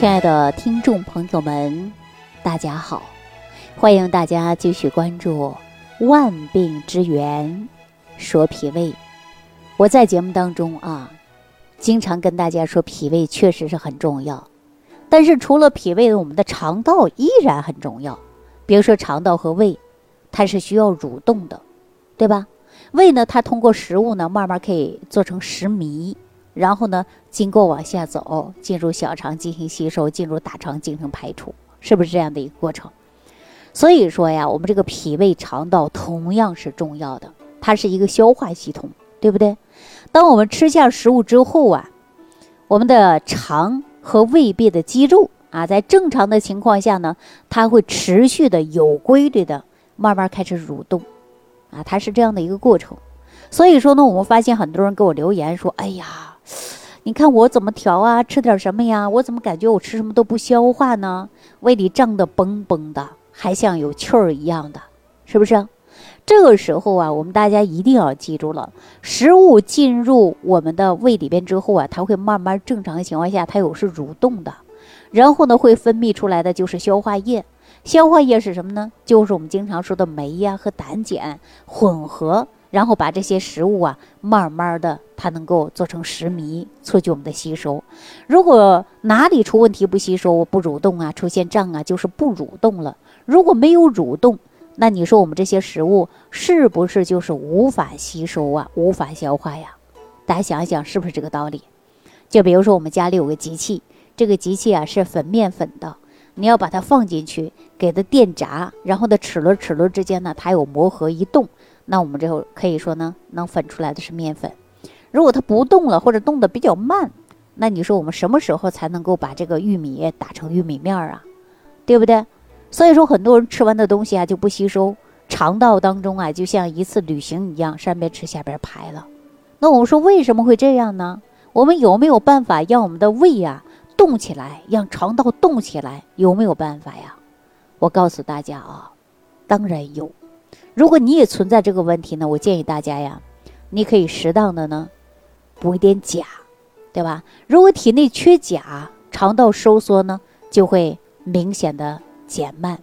亲爱的听众朋友们，大家好，欢迎大家继续关注万病之源说脾胃。我在节目当中经常跟大家说，脾胃确实是很重要，但是除了脾胃，我们的肠道依然很重要。比如说肠道和胃，它是需要蠕动的，对吧？胃呢，它通过食物呢慢慢可以做成食糜，然后呢经过往下走，进入小肠进行吸收，进入大肠进行排除，是不是这样的一个过程？所以说呀，我们这个脾胃肠道同样是重要的，它是一个消化系统，对不对？当我们吃下食物之后啊，我们的肠和胃壁的肌肉在正常的情况下呢，它会持续的有规律的慢慢开始蠕动它是这样的一个过程。所以说呢，我们发现很多人给我留言说，哎呀，你看我怎么调啊，吃点什么呀，我怎么感觉我吃什么都不消化呢，胃里胀得崩崩的，还像有气儿一样的，是不是？这个时候我们大家一定要记住了，食物进入我们的胃里边之后它会慢慢正常情况下它有是蠕动的，然后呢会分泌出来的就是消化液。消化液是什么呢？就是我们经常说的酶和胆碱混合，然后把这些食物慢慢的它能够做成食糜，促进我们的吸收。如果哪里出问题，不吸收，不蠕动出现胀就是不蠕动了。如果没有蠕动，那你说我们这些食物是不是就是无法吸收无法消化呀？大家想一想，是不是这个道理？就比如说我们家里有个机器，这个机器是粉面粉的，你要把它放进去，给它电炸，然后的齿轮齿轮之间呢，它有磨合一动，那我们就可以说呢，能粉出来的是面粉。如果它不动了，或者动得比较慢，那你说我们什么时候才能够把这个玉米打成玉米面对不对？所以说很多人吃完的东西就不吸收，肠道当中就像一次旅行一样，上边吃下边排了。那我们说为什么会这样呢？我们有没有办法让我们的胃动起来，让肠道动起来，有没有办法呀？我告诉大家当然有。如果你也存在这个问题呢，我建议大家呀，你可以适当的呢补一点钾，对吧？如果体内缺钾，肠道收缩呢就会明显的减慢。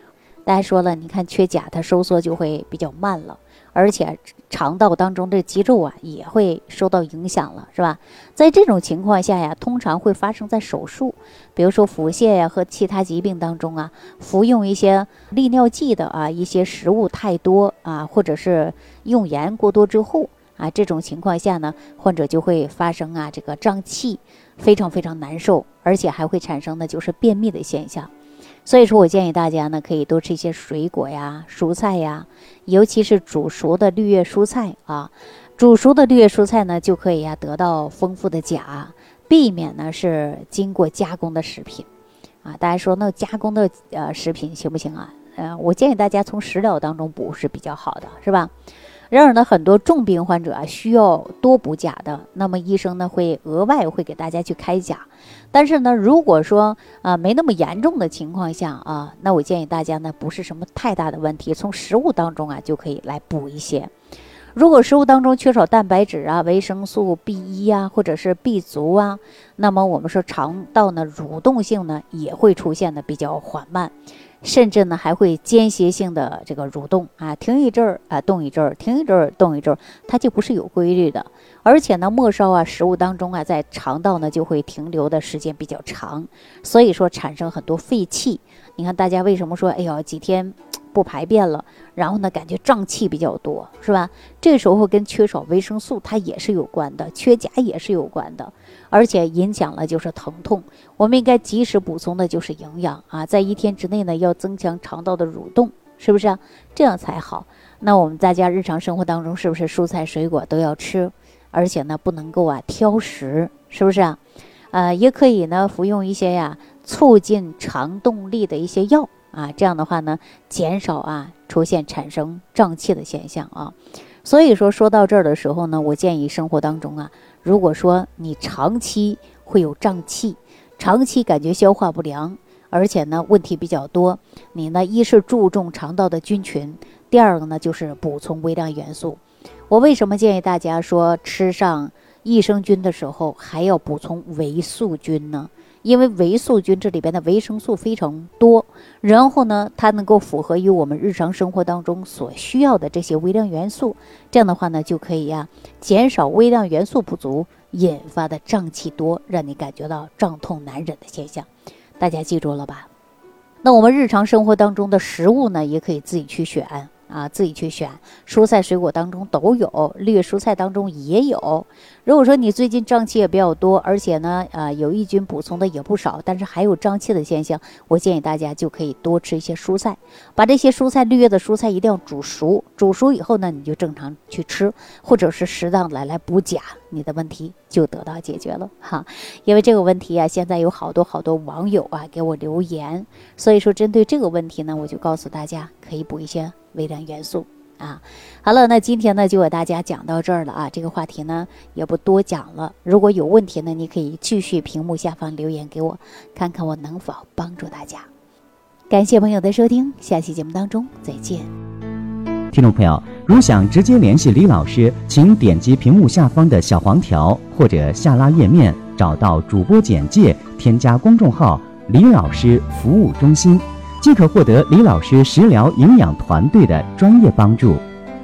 大家说了，你看缺钾它收缩就会比较慢了，而且肠道当中的肌肉也会受到影响了，是吧？在这种情况下呀，通常会发生在手术，比如说腹泻和其他疾病当中服用一些利尿剂的一些食物太多或者是用盐过多之后这种情况下呢，患者就会发生这个胀气，非常非常难受，而且还会产生的就是便秘的现象。所以说我建议大家呢，可以多吃一些水果呀、蔬菜呀，尤其是煮熟的绿叶蔬菜煮熟的绿叶蔬菜呢，就可以得到丰富的钾，避免呢是经过加工的食品大家说那加工的食品行不行啊？我建议大家从食疗当中补是比较好的，是吧？然而呢，很多重病患者需要多补钾的，那么医生呢会额外会给大家去开钾。但是呢，如果说没那么严重的情况下那我建议大家呢不是什么太大的问题，从食物当中就可以来补一些。如果食物当中缺少蛋白质维生素 B1 或者是 B 族那么我们说肠道呢蠕动性呢也会出现的比较缓慢，甚至呢还会间歇性的这个蠕动停一阵儿动一阵儿，停一阵儿动一阵儿，它就不是有规律的。而且呢末梢食物当中在肠道呢就会停留的时间比较长，所以说产生很多废气。你看大家为什么说哎呦几天不排便了，然后呢感觉胀气比较多，是吧？这时候跟缺少维生素它也是有关的，缺钾也是有关的，而且影响了就是疼痛。我们应该及时补充的就是营养在一天之内呢要增强肠道的蠕动，是不是这样才好。那我们大家日常生活当中是不是蔬菜水果都要吃，而且呢不能够挑食，是不是也可以呢服用一些促进肠动力的一些药这样的话呢减少出现产生胀气的现象所以说说到这儿的时候呢，我建议生活当中如果说你长期会有胀气，长期感觉消化不良，而且呢问题比较多，你呢一是注重肠道的菌群，第二个呢就是补充微量元素。我为什么建议大家说吃上益生菌的时候还要补充维素菌呢，因为维素菌这里边的维生素非常多，然后呢它能够符合于我们日常生活当中所需要的这些微量元素，这样的话呢就可以减少微量元素不足引发的胀气多，让你感觉到胀痛难忍的现象。大家记住了吧？那我们日常生活当中的食物呢也可以自己去选自己去选，蔬菜水果当中都有，绿蔬菜当中也有。如果说你最近胀气也比较多，而且呢有益菌补充的也不少，但是还有胀气的现象，我建议大家就可以多吃一些蔬菜，把这些蔬菜绿叶的蔬菜一定要煮熟，煮熟以后呢你就正常去吃，或者是适当来补钾，你的问题就得到解决了哈。因为这个问题现在有好多网友给我留言，所以说针对这个问题呢，我就告诉大家可以补一些微量元素好了，那今天呢就给大家讲到这儿了这个话题呢也不多讲了。如果有问题呢，你可以继续屏幕下方留言给我，看看我能否帮助大家。感谢朋友的收听，下期节目当中再见。听众朋友，如想直接联系李老师，请点击屏幕下方的小黄条，或者下拉页面找到主播简介，添加公众号李老师服务中心，即可获得李老师食疗营养团队的专业帮助。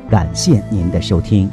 感谢您的收听。